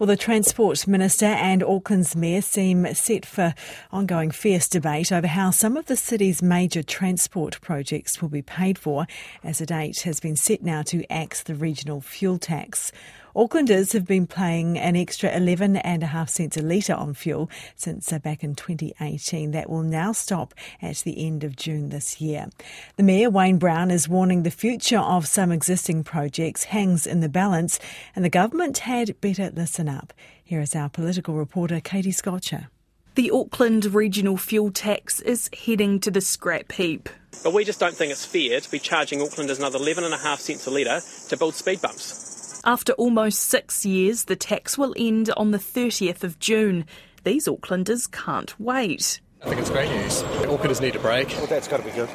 Well, the Transport Minister and Auckland's Mayor seem set for ongoing fierce debate over how some of the city's major transport projects will be paid for, as a date has been set now to axe the regional fuel tax. Aucklanders have been paying an extra 11.5 cents a litre on fuel since back in 2018. That will now stop at the end of June this year. The Mayor, Wayne Brown, is warning the future of some existing projects hangs in the balance, and the government had better listen up. Here is our political reporter, Katie Scotcher. The Auckland regional fuel tax is heading to the scrap heap. But we just don't think it's fair to be charging Aucklanders another 11.5 cents a litre to build speed bumps. After almost 6 years, the tax will end on the 30th of June. These Aucklanders can't wait. I think it's great news. Aucklanders need a break. Well, that's got to be good.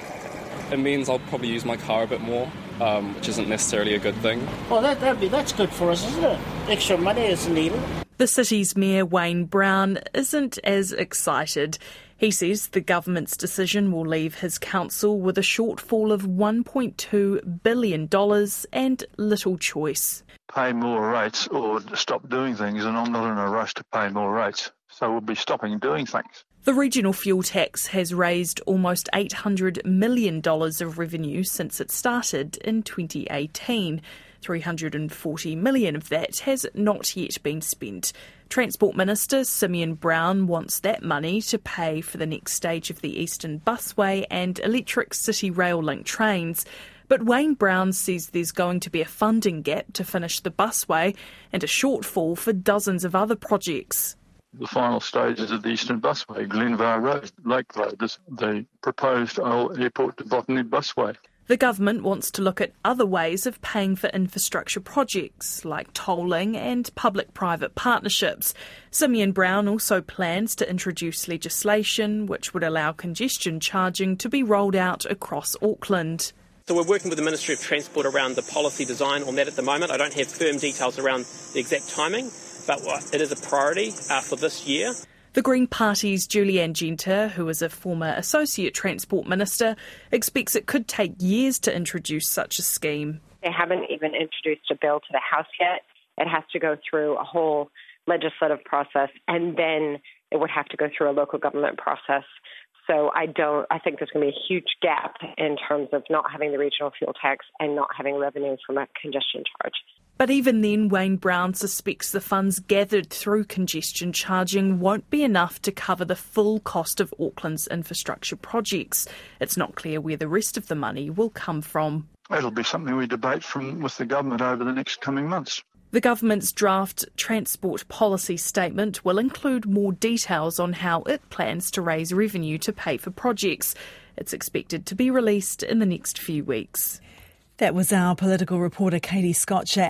It means I'll probably use my car a bit more, which isn't necessarily a good thing. Well, that's good for us, isn't it? Extra money is needed. The city's Mayor, Wayne Brown, isn't as excited. He says the government's decision will leave his council with a shortfall of $1.2 billion and little choice. Pay more rates or stop doing things, and I'm not in a rush to pay more rates, so we'll be stopping doing things. The regional fuel tax has raised almost $800 million of revenue since it started in 2018. $340 million of that has not yet been spent. Transport Minister Simeon Brown wants that money to pay for the next stage of the Eastern busway and electric City Rail Link trains. But Wayne Brown says there's going to be a funding gap to finish the busway and a shortfall for dozens of other projects. The final stages of the Eastern busway, Glenvar Road, Lake Road, the proposed old airport to Botany busway. The government wants to look at other ways of paying for infrastructure projects, like tolling and public-private partnerships. Simeon Brown also plans to introduce legislation which would allow congestion charging to be rolled out across Auckland. So we're working with the Ministry of Transport around the policy design on that at the moment. I don't have firm details around the exact timing, but it is a priority for this year. The Green Party's Julianne Genter, who is a former Associate Transport Minister, expects it could take years to introduce such a scheme. They haven't even introduced a bill to the House yet. It has to go through a whole legislative process, and then it would have to go through a local government process. So I think there's going to be a huge gap in terms of not having the regional fuel tax and not having revenue from a congestion charge. But even then, Wayne Brown suspects the funds gathered through congestion charging won't be enough to cover the full cost of Auckland's infrastructure projects. It's not clear where the rest of the money will come from. It'll be something we debate with the government over the next coming months. The government's draft transport policy statement will include more details on how it plans to raise revenue to pay for projects. It's expected to be released in the next few weeks. That was our political reporter, Katie Scotcher.